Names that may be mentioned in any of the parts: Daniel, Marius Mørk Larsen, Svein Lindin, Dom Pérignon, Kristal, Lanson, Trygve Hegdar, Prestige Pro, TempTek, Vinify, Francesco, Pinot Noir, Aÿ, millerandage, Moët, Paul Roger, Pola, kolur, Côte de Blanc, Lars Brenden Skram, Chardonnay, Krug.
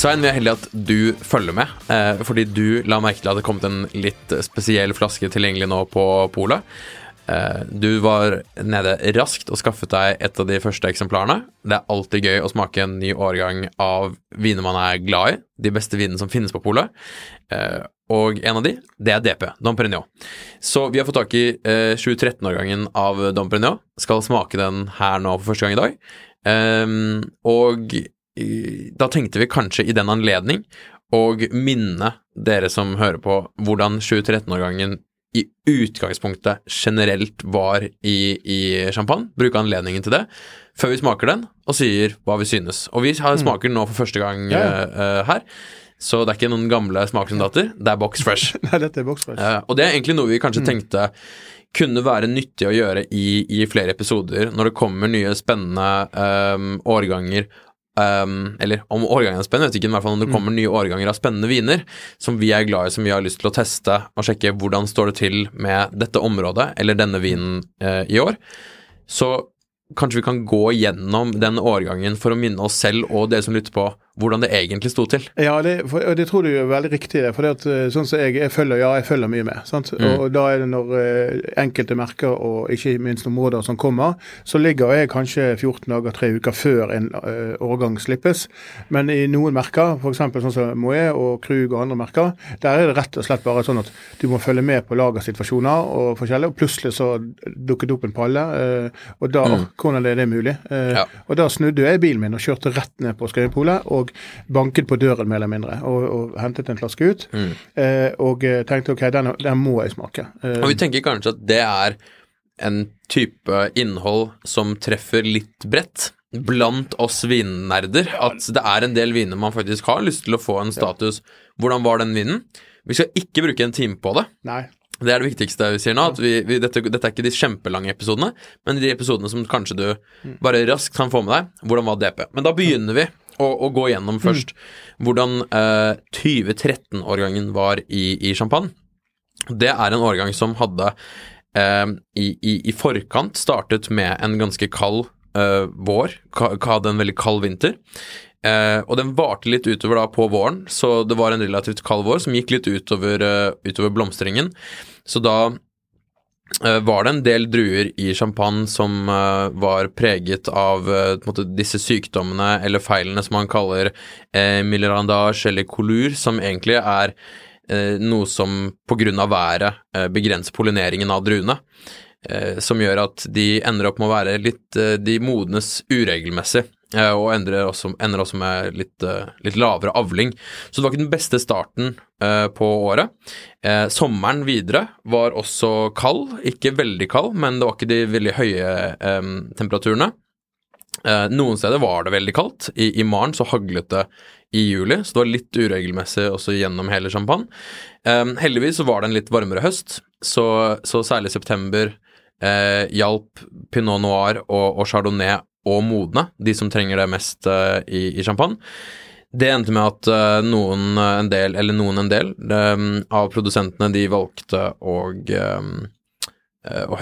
Svein, vi er heldige at du følger med, fordi du la merke til at det kom en litt spesiell flaske tilgjengelig nå på Pola. Du var nede raskt og skaffet deg et av de første eksemplarene. Det er alltid gøy å smake en ny årgang av viner man er glad I, de beste vinene som finnes på Pola. Og en av de, det DP, Dom Pérignon. Så vi har fått tak I 2013-årgangen av Dom Pérignon. Skal smake den her nå for første gang I dag. Og da tenkte vi kanskje I den anledning og minne dere som hører på hvordan 2013-årgangen I utgangspunktet generelt var I champagne, bruke anledningen til det, før vi smaker den og sier hva vi synes. Og vi smaker den nå for første gang her, så det ikke noen gamle smaksdater, det box fresh. Nei, dette box fresh. Og det egentlig noe vi kanskje tenkte kunne være nyttig å gjøre I flere episoder, når det kommer nye spennende årganger, eller om årgangen spennende, vet ikke I hvert fall om det kommer nye årganger av spennende viner som vi glad I, som vi har lyst til å teste og sjekke hvordan står det til med dette området eller denne vinen I år så kanskje vi kan gå gjennom den årgangen for å minne oss selv og dere som lytter på hvordan det egentlig stod til. Ja, det tror du er veldig riktig det, for det at sånn som jeg følger mye med, sant? Og da det når enkelte merker og ikke minst områder som kommer, så ligger jeg kanskje 14 dager, 3 uker før en årgang slippes, men I noen merker, for eksempel sånn som Moët og Krug og andre merker, der det rett og slett bare sånn at du må følge med på lagersituasjoner og forskjellige, og plutselig så dukket opp en palle, og da, hvordan det mulig? Og da snudde jeg bilen min og kjørte rett ned på Skøyepolet, og banket på døren mer eller mindre og hentet en flaske ut og tenkte ok, den må jeg smake og vi tenker kanskje at det en type innhold som treffer litt bredt blant oss vinnerder at det en del viner man faktisk har lyst til å få en status hvordan var den vinen? Vi skal ikke bruke en time på det Nei. Det det viktigste vi sier nå at dette ikke de kjempelange episodene men de episodene som kanskje du bare raskt kan få med deg hvordan var DP men da begynner vi og gå gjennom først hvordan 2013-årgangen var I champagne. Det en årgang som hadde i forkant startet med en ganske kald vår, hadde en veldig kald vinter, og den varte litt utover da på våren, så det var en relativt kald vår som gikk litt utover blomstringen, så da var det en del druer I champagne som var preget av disse sykdommene eller feilene som man kaller millerandage eller kolur som egentlig noe som på grunn av været begrenser pollineringen av druene som gjør at de ender opp med å være litt de modnes uregelmessig og ender også med litt lavere avling. Så det var ikke den beste starten på året. Sommeren videre var også kald, ikke veldig kald, men det var ikke de veldig høye temperaturene. Noen steder var det veldig kaldt. I maren så haglet det I juli, så det var litt uregelmessig også gjennom hele champagne. Heldigvis så var det en litt varmere høst, så særlig september hjalp Pinot Noir og Chardonnay og modne, de som trenger det mest I champagne. Det endte med at noen en del av produsentene de valgte å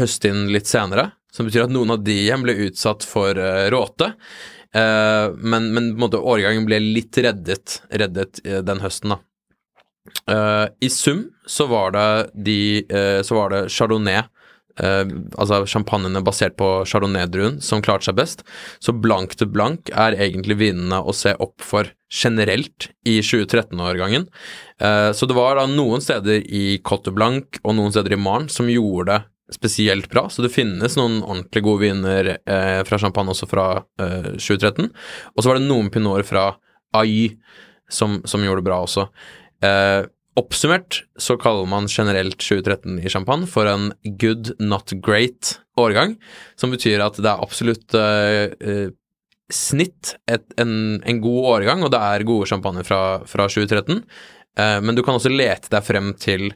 høste inn litt senere, som betyr at noen av de ble utsatt for råte, men på en måte årgangen ble litt reddet den høsten da. I sum så var det Chardonnay, altså champagnene basert på Chardonnay-druen som klarte seg best, så blank til blank egentlig vinene å se opp for generelt I 2013-årgangen. Så det var da noen steder I Côte de Blanc og noen steder I Marne som gjorde det spesielt bra, så det finnes noen ordentlig gode viner fra champagne også fra 2013, og så var det noen pinoter fra Aÿ som gjorde det bra också. Oppsummert så kallar man generellt 2013 I champagne för en good not great årgång som betyder att det är absolut snitt en god årgång och det är goda champagne från 2013. Men du kan också leta dig fram till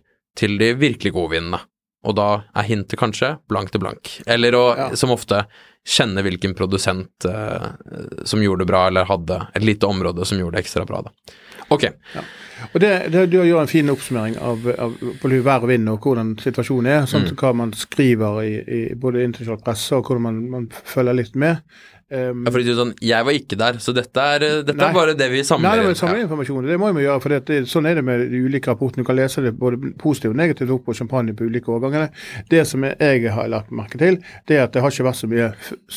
de verkligt goda vinerna. Och då är hintet kanske blank till blank eller och, ja. Som ofta känner vilken producent som gjorde bra eller hade ett litet område som gjorde extra bra då. Okej. Okay. Ja. Och det du gör en fin uppsummering av på hur värre vinner och hur den situationen är sånt kan man skriva i både internationell press och hur man följer lite med. Ja, för det sånn, jeg var ikke der, så dette bare det vi samler. Nei, det samler informasjon, det må vi gjøre, for det, sånn det med de ulike rapportene, du kan lese det både positivt og negativt opp på champagne på ulike årgangene. Det som jeg har lagt merke til, det at det har ikke vært så mye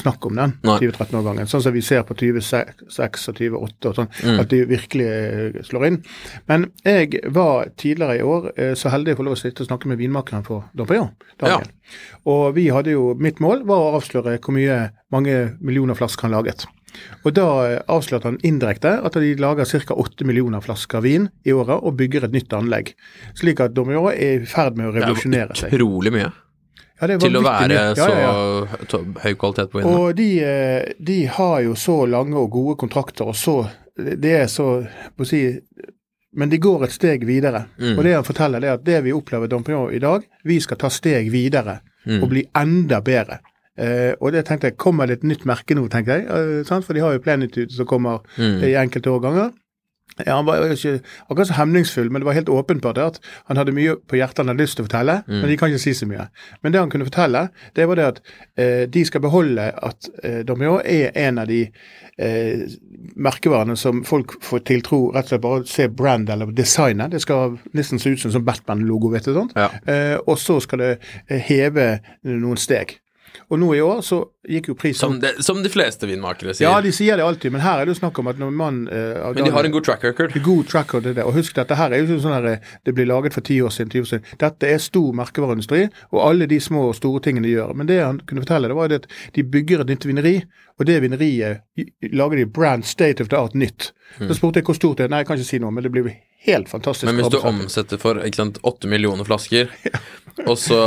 snakk om den 2013-årgangen, sånn som vi ser på 2026 og 2028 og sånn, at de virkelig slår inn. Men jeg var tidligere I år så heldig for lov å sitte og snakke med vinmakeren for Dom Pérignon, Daniel. Ja. Og vi hadde jo, mitt mål var å avsløre hvor mye mange millioner flasker han laget. Og da avslørte han indirekte at de lager cirka 8 millioner flasker vin I året og bygger et nytt anlegg. Slik at de I år I ferd med å revolusjonere seg. Det utrolig mye. Ja, det var til å være så høy kvalitet på vinene. Og de har jo så lange og gode kontrakter, og så, det så, må si, men de går et steg videre. Og det han forteller det at det vi opplever Dom Pérignon I dag, vi skal ta steg videre og bli enda bedre. Og det tenkte jeg, kommer det et nytt merke nå, tenkte jeg, sant? For de har jo Plenitude som kommer I enkelte årganger. Ja, han var ikke akkurat så hemningsfull, men det var helt åpenbart at han hadde mye på hjertet han hadde lyst til å fortelle, men de kan ikke si så mye. Men det han kunne fortelle, det var det at de skal beholde at Dom Pérignon en av de merkevarene som folk får tiltro rett og slett bare se brand eller designet. Det skal nesten se ut som Batman-logo, vet du sånt. Ja. Og så skal det heve noen steg. Og nå I år så gikk jo prisen som de fleste vinmakere sier. Ja, de sier det alltid, men her det jo snakk om at når man men de har en god track record. God track record, og husk dette her jo sånn her, det blir laget for 10 år siden. Dette stor merkevareindustri, og alle de små og store tingene de gjør. Men det han kunne fortelle, det var det at de bygger et nytt vineri, og det vineriet lager de brand state of the art nytt. Så spurte jeg hvor stort det nei, jeg kan ikke si noe, men det blir helt fantastisk. Men hvis du omsetter for, ikke sant, 8 millioner flasker, og så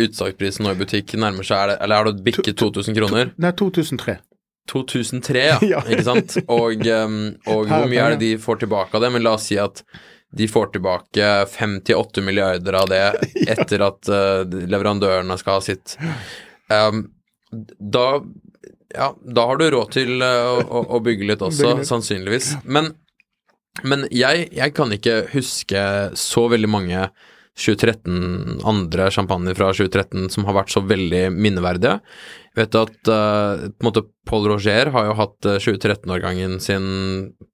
utsagsprisen nå I butikk nærmer seg, eller det bikket 2000 kroner? Nei, 2003. 2003, ja, ikke sant? Og hvor mye det de får tilbake av det? Men la oss si at de får tilbake 58 milliarder av det etter at leverandørene skal ha sitt. Da har du råd til å bygge litt også, sannsynligvis. Men jeg kan ikke huske så veldig mange 2013 andre champagne fra 2013 som har vært så veldig minneverdige. Jeg vet at på en måte Paul Roger har jo hatt 2013-årgangen sin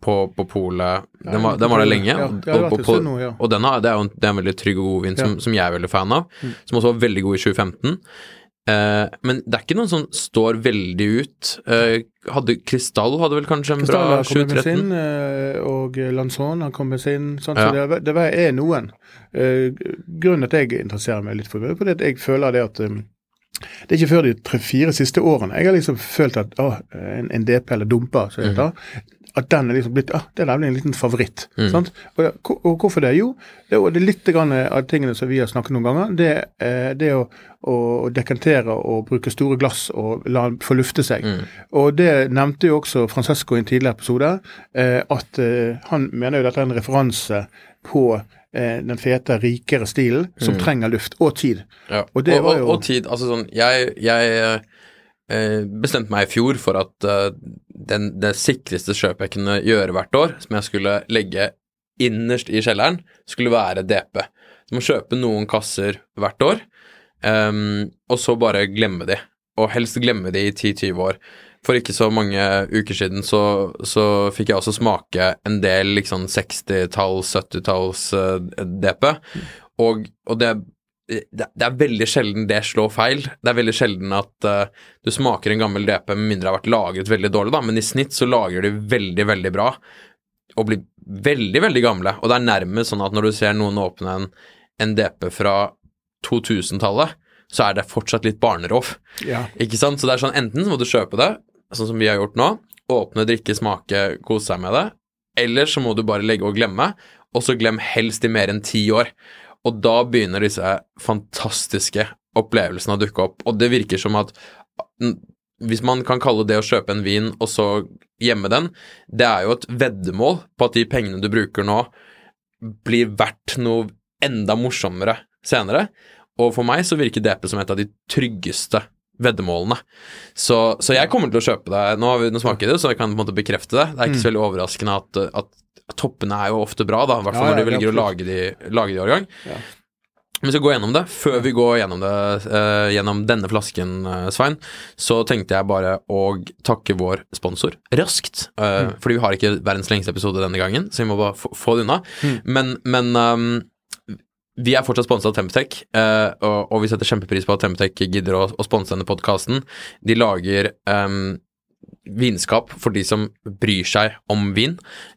på Pola. Den var det lenge. Og den det jo en veldig trygg og god vin som jeg er veldig fan av, som også var veldig god I 2015. Men det ikke noen som står veldig ut. Kristal hadde vel kanskje en Kristal bra 2013. Kristal kom med sin, og Lanson han kom med sin. Sånn, ja. Så det noen. Grunnen at jeg interesserer meg litt for det, at jeg føler det at det ikke før de 3-4 siste årene. Jeg har liksom følt at en DP eller dumpa, så jeg at den liksom blitt, det nemlig en liten favoritt. Sant? Og hvorfor det? Jo, det litt grann av tingene som vi har snakket noen ganger, det å dekantere og bruke store glass og la den få lufte seg. Og det nevnte jo også Francesco I en tidligere episode, at han mener jo dette en referanse på den fete, rikere stilen som trenger luft og tid. Ja. Og det var jo... Og tid, altså sånn, jeg bestemte meg I fjor for at det sikreste kjøpet jeg kunne gjøre hvert år, som jeg skulle legge innerst I kjelleren, skulle være DP. Så man kjøper noen kasser hvert år, og så bare glemme de, og helst glemme de I 10-20 år. For ikke så mange uker siden så fikk jeg også smake en del liksom 60-talls, 70-talls DP, og det veldig sjelden det slår feil. Det veldig sjelden at du smaker en gammel DP, med mindre det har vært lagret veldig dårlig da, men I snitt så lager de veldig, veldig bra, og blir veldig, veldig gamle. Og det nærmest sånn at når du ser noen åpne en DP fra 2000-tallet, så det fortsatt litt barnerov. Ja. Ikke sant? Så det sånn, enten så må du kjøpe det, sånn som vi har gjort nå, åpne, drikke, smake, kose seg med det, Eller så må du bare legge og glemme, og så glem helst I mer enn 10 år. Og da begynner disse fantastiske opplevelsene å dukke opp. Og det virker som at, hvis man kan kalle det å kjøpe en vin og så gjemme den, det jo et veddemål på at de pengene du bruker nå blir verdt noe enda morsommere senere. Og for meg så virker DP som et av de tryggeste veddemålene. Så jeg kommer til å kjøpe det. Nå smaker det, så jeg kan på en måte bekrefte det. Det ikke så veldig overraskende at toppene jo ofte bra, da, I hvert fall når du velger å lage de årgang. Ja. Vi skal gå gjennom det. Før vi går gjennom det, gjennom denne flasken, Svein, så tenkte jeg bare å takke vår sponsor raskt, fordi vi har ikke verdens lengste episode denne gangen, så vi må bare få det unna. Men vi fortsatt sponset av TempTek, og vi setter kjempepris på at TempTek gidder å sponse denne podcasten. De lager... vinskap for de som bryr seg om vin.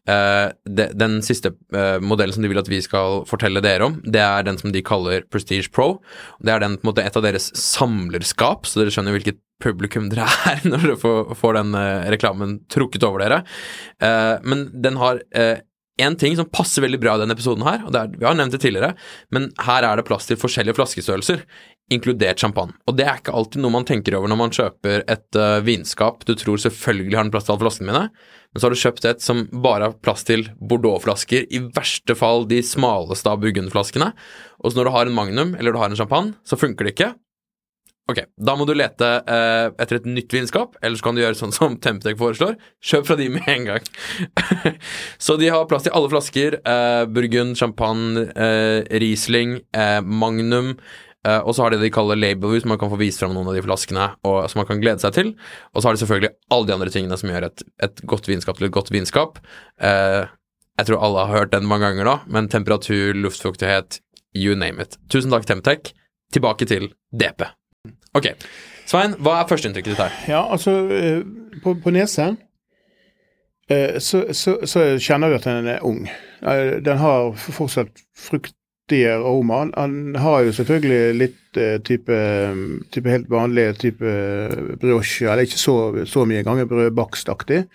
Den siste modellen som de vil at vi skal fortelle dere om, det den som de kaller Prestige Pro. Det den på en måte et av deres samlerskap, så dere skjønner hvilket publikum dere når dere får den reklamen trukket over dere. Men den har en ting som passer veldig bra I denne episoden her, og vi har nevnt det tidligere, men her det plass til forskjellige flaskestørrelser, inkludert champagne. Og det ikke alltid noe man tenker over når man kjøper et vinskap. Du tror selvfølgelig har den plass til alle flaskene mine, men så har du kjøpt et som bare har plass til Bordeaux-flasker, I verste fall de smaleste av burgundflaskene. Og så når du har en Magnum, eller du har en champagne, så funker det ikke. Ok, da må du lete etter et nytt vinskap, eller så kan du gjøre sånn som TempTek foreslår. Kjøp fra de med en gang. Så de har plass til alle flasker, burgund, champagne, Riesling, Magnum, og så har de kaller labelhus, man kan få vise frem noen av de flaskene, og, som man kan glede seg til. Og så har de selvfølgelig alle de andre tingene som gjør et godt vinskap til et godt vinskap. Jeg tror alle har hørt den mange ganger da, men temperatur, luftfuktighet, you name it. Tusen takk, TempTek. Tilbake til DP. Ok, Svein, hva førsteinntrykket ditt her? Ja, altså, på nesen, så kjenner vi at den ung. Den har fortsatt frukt, aromaen. Han har jo selvfølgelig litt type helt vanlig type brioche, eller ikke så mye en gang, brødbakstaktig,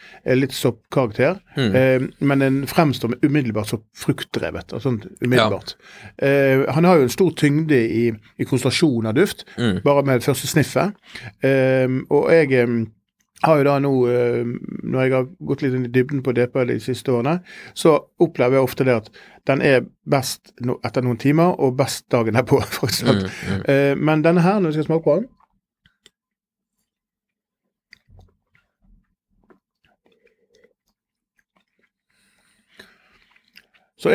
litt soppkarakter, men den fremstår umiddelbart så fruktdrevet, altså umiddelbart. Ja. Han har jo en stor tyngde i konsentrasjon av duft, bare med første sniffet, og jeg har jo da nå, når jeg har gått litt inn I dybden på DP de siste årene, så opplever jeg ofte det at den best etter noen timer, og best dagen her på, faktisk. Men denne her, når vi skal smake på den, så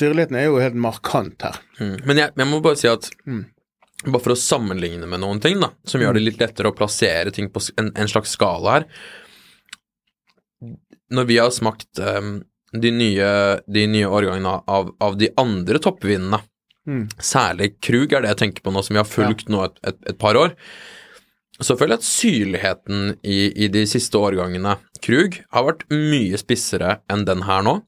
syrligheten jo helt markant her. Men jeg må bare si at bare for å sammenligne med noen ting da, som gjør det litt lettere å plassere ting på en slags skala her. Når vi har smakt de nye årgangene av de andre toppvinene, særlig Krug det jeg tenker på nå, som vi har fulgt nå et par år, så føler jeg at syrligheten i de siste årgangene Krug har vært mye spissere enn den her nå.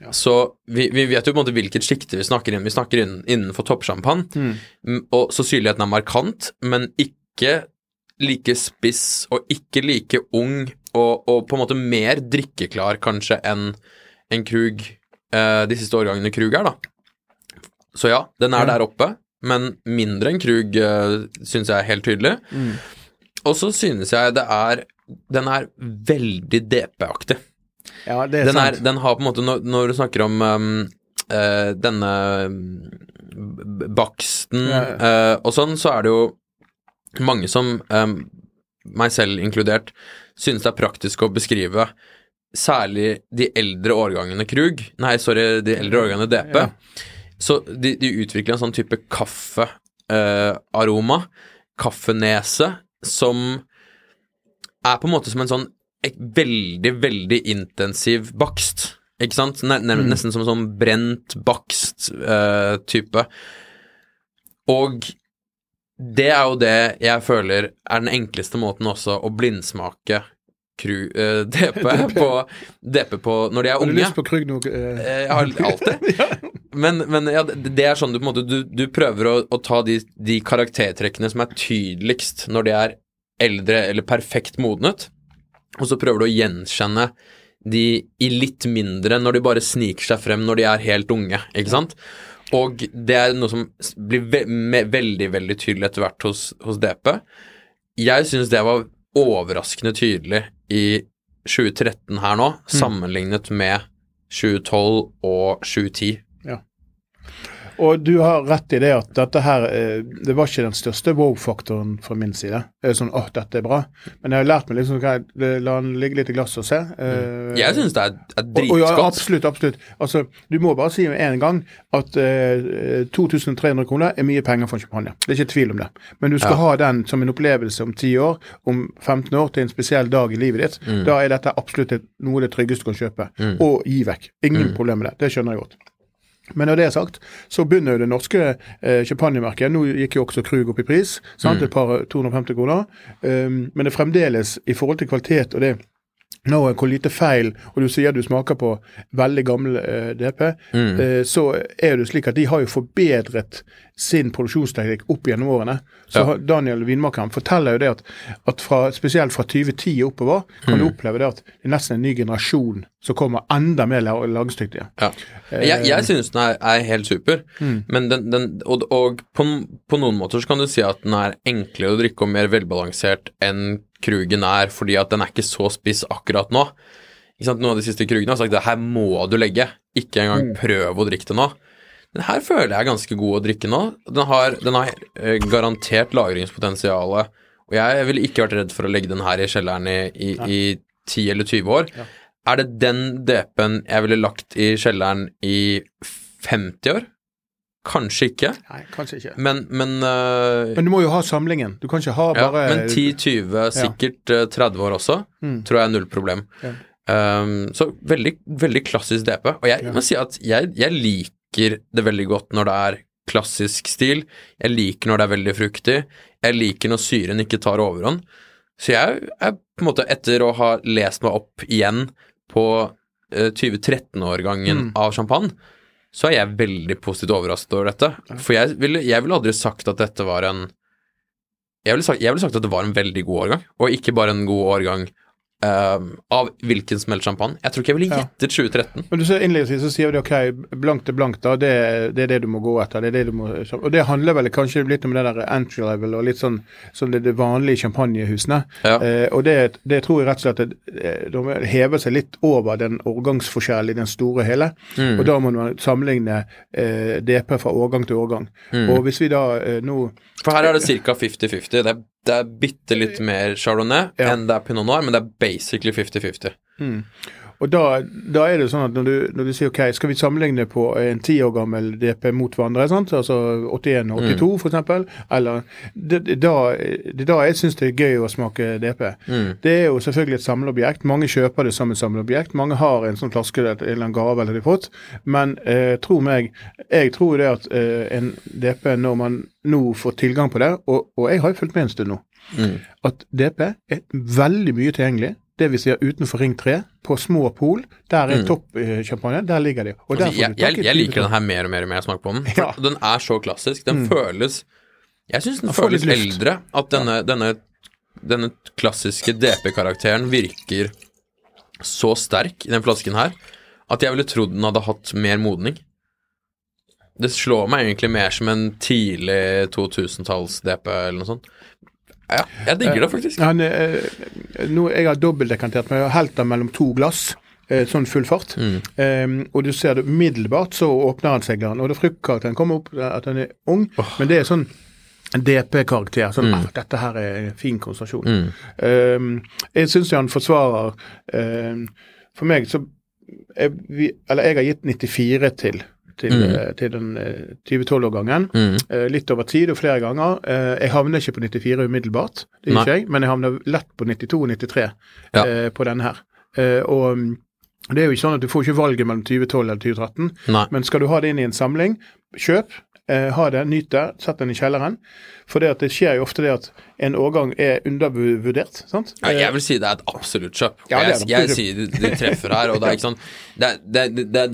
Ja. Så vi vet jo på en måte hvilket skikte vi snakker inn. Vi snakker innenfor toppschampagne, og så syrligheten markant, men ikke like spiss, og ikke like ung, og på en måte mer drikkeklar kanskje enn Krug, de siste årgangene Krug da. Så ja, den der oppe, men mindre enn Krug, synes jeg helt tydelig. Og så synes jeg den veldig DP-aktig. Ja, det den sant. Den har på en måte, når du snakker om denne baksten og sånn, så det jo mange som, meg selv inkludert, synes det praktisk å beskrive, særlig de eldre årgangene de eldre årgangene DP. Ja. Så de utvikler en sånn type kaffearoma, kaffenese, som på en måte som en sånn veldig, veldig intensiv bakst, ikke sant? Nesten som en sånn brent bakst type. Og det jo det jeg føler den enkleste måten også å blindsmake DP på når de unge. Har du lyst på Krug nå? Jeg har alltid. Men ja, det sånn du på en måte, du prøver å ta de karaktertrekkene som tydeligst når de eldre eller perfekt modnet, och så prövar du att gjenkänna de I lite mindre när de bara sniker sig fram när de är helt unga, ikke sant? Och det är något som blir väldigt väldigt tydligt vart hos DP. Jag syns det var överraskande tydligt I 2013 här nu sammanlignet med 2012 och 2010. Ja. Och du har rätt I det att detta här det var inte den största wow-faktorn från min sida. Sån att det är bra. Men jag har lärt mig liksom kan jag lägga lite glass och se. Jag syns det är dritgott. Ja, absolut, absolut. Alltså du måste bara säga si en gång att 2300 kronor är mycket pengar för en champagne. Det är inte tvivel om det. Men du ska ha den som en upplevelse om 10 år, om 15 år till en speciell dag I livet ditt. Då är detta absolut något det tryggaste du kan köpa och ge veck. Ingen problem med det. Det känner jag gott. Men när det är sagt så började det norska champagnemärket nu gick ju också Krug upp I pris sant ett par 250 kronor men det fremdeles I forhold till kvalitet och det nå en lite feil och du ser du smakar på väldigt gammal DP så är det slik att de har ju förbättrat sin produktionsteknik upp genom åren så Daniel Vinmarkan forteller ju det att från speciellt från 2010 uppåt kan du uppleva det att det är nästan en ny generation så kommer andra mer lagstyktiga. Ja. Jag syns den är helt super. Men den och på någon måter så kan du se att den är enklare att dricka och mer välbalanserad än Krugen fordi at den ikke så spiss akkurat nå. Ikke sant? Noen av de siste krugene har sagt at her må du legge. Ikke engang prøve å drikke det nå. Den her føler jeg ganske god å drikke nå. Den har garantert lagringspotensialet. Og jeg ville ikke vært redd for å legge den her I kjelleren i 10 eller 20 år. Ja. Det den depen jeg ville lagt I kjelleren I 50 år? Kanskje ikke. Nei, kanskje ikke. Men du må jo ha samlingen. Du kan ikke ha bare... Ja, men 10-20, sikkert 30 år også, tror jeg null problem. Ja. Så veldig, veldig klassisk DP. Og jeg må si at jeg liker det veldig godt når det klassisk stil. Jeg liker når det veldig fruktig. Jeg liker når syren ikke tar overhånd. Så jeg på en måte, etter å ha lest meg opp igjen på 2013-årgangen av champagne, så jeg veldig positivt overrasket over dette. For jeg ville aldri sagt at dette var en... Jeg ville sagt at det var en veldig god årgang, og ikke bare en god årgang av hvilken som helst champagne. Jeg tror ikke jeg ville gjettet 2013. Men du ser innledningsvis så sier du, ok, blankt til blankt da, det det du må gå etter, det det du må... Og det handler vel kanskje litt om det der entry level, og litt sånn det vanlige champagnehusene. Ja. Og det tror jeg rett og slett at de hever seg litt over den årgangsforskjell I den store hele, og da må man sammenligne DP fra årgang til årgang. Og hvis vi da nå... For her det cirka 50-50, det bitte litt mer Chardonnay enn det Pinot Noir, men det basically 50-50. Og da det sånn at når du sier, ok, skal vi sammenligne på en 10 år gammel DP mot hverandre, sant? Altså 81 og 82 for eksempel, eller da jeg synes det gøy å smake DP. Det jo selvfølgelig et samleobjekt, mange kjøper det som et samleobjekt, mange har en sånn flaske eller en gave eller de fått, men tro meg, jeg tror det at en DP når man nå får tilgang på det, og jeg har jo fulgt med en stund nå, at DP veldig mye tilgjengelig, det vi ser utenfor Ring 3, på små pol, der toppchampagne, der ligger det. Og altså, jeg liker den her mer og mer når jeg smaker på den. Ja. Den så klassisk, den føles, jeg synes den føles eldre, at denne klassiske DP-karakteren virker så sterk I den flasken her, at jeg ville trodd den hadde hatt mer modning. Det slår meg egentlig mer som en tidlig 2000-talls DP eller noe sånt. Ja, jeg digger det faktisk. Nå, jeg har dobbeltdekantert, men jeg har helt den mellom 2 glass, sånn full fart. Og du ser det middelbart, så åpner han seg, og det frykker at den kommer opp, at den ung, men det sånn en DP-karakter, sånn, dette her en fin konsentrasjon. Jeg synes han forsvarer, for meg, så, jeg har gitt 94 til den 2012-årgangen. Litt over tid og flere ganger. Jeg havner ikke på 94 umiddelbart, det ikke jeg, men jeg havner lett på 92 og 93 på denne her. Og det jo ikke sånn at du får ikke valget mellom 2012 eller 2013, men skal du ha det inn I en samling, kjøp, ha det, nyt det, sett den I kjelleren, for det skjer jo ofte det at en årgang undervurdert, sant? Ja, jeg vil si det et absolutt kjøp. Ja, jeg sier de treffer her, og det ikke sånn,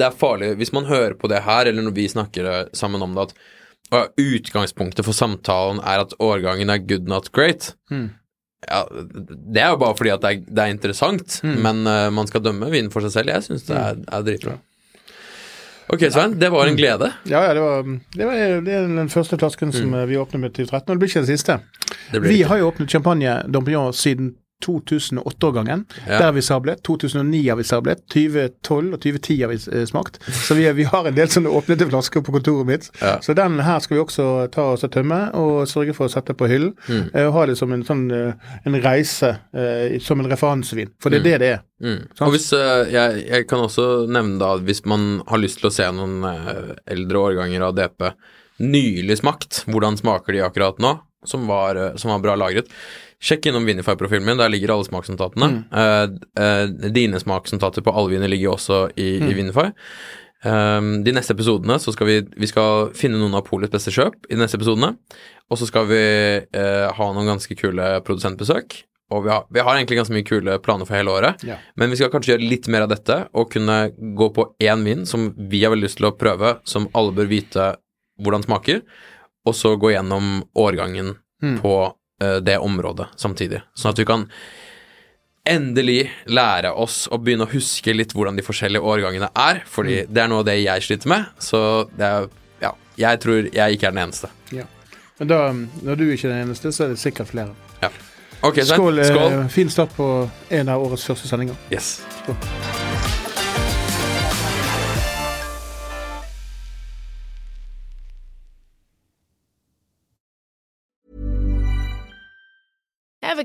det farlig. Hvis man hører på det her, eller når vi snakker sammen om det, at utgangspunktet for samtalen at årgangen good, not great, Ja, det jo bare fordi at det interessant, men man skal dømme vinen for seg selv. Jeg synes det dritbra. Ok, Svein, det var en glede. Ja, ja det var den første flasken som vi åpnet med 2013, og det blir ikke den siste. Vi har jo åpnet champagne Dom Pérignon siden 2008-årgangen, der vi sablet, 2009 har vi sablet, 2012 og 2010 har vi smakt. Så vi har en del sånne åpnede flasker på kontoret mitt. Ja. Så den her skal vi også ta oss og tømme, og sørge for å sette på hyllen, og ha det som en, sånn, en reise, som en referansevin, for det det er. Og hvis, jeg kan også nevne da, hvis man har lyst til å se noen eldre årganger av DP, nylig smakt, hvordan smaker de akkurat nå, som var bra lagret. Sjekk innom Vinify-profilen min, der ligger alle smaksnotatene. Dine smaksnotater på alle viner ligger også i Vinify. De neste episodene så skal vi skal finne noen av Polets beste kjøp i de neste episodene, og så skal vi ha noen ganske kule produsentbesøk, og vi har egentlig ganske mye kule planer for hele året, men vi skal kanskje gjøre litt mer av dette, og kunne gå på en vin som vi har veldig lyst til å prøve, som alle bør vite hvordan smaker, og så gå gjennom årgangen på det området samtidig, sånn at vi kan endelig lære oss å begynne å huske litt hvordan de forskjellige årgangene fordi det noe av det jeg sliter med, så det jeg tror jeg ikke den eneste. Ja. Men da, når du ikke den eneste, så det sikkert flere. Ja. Okay, skål! Fin start på en av årets første sendinger. Yes. Skål. Ever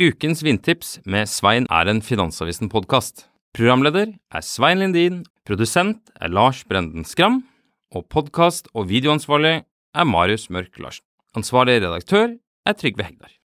Ukens vindtips med Svein en Finansavisen-podcast. Programleder Svein Lindin, produsent Lars Brenden Skram, og podcast- og videoansvarlig Marius Mørk Larsen. Ansvarlig redaktør Trygve Hegdar.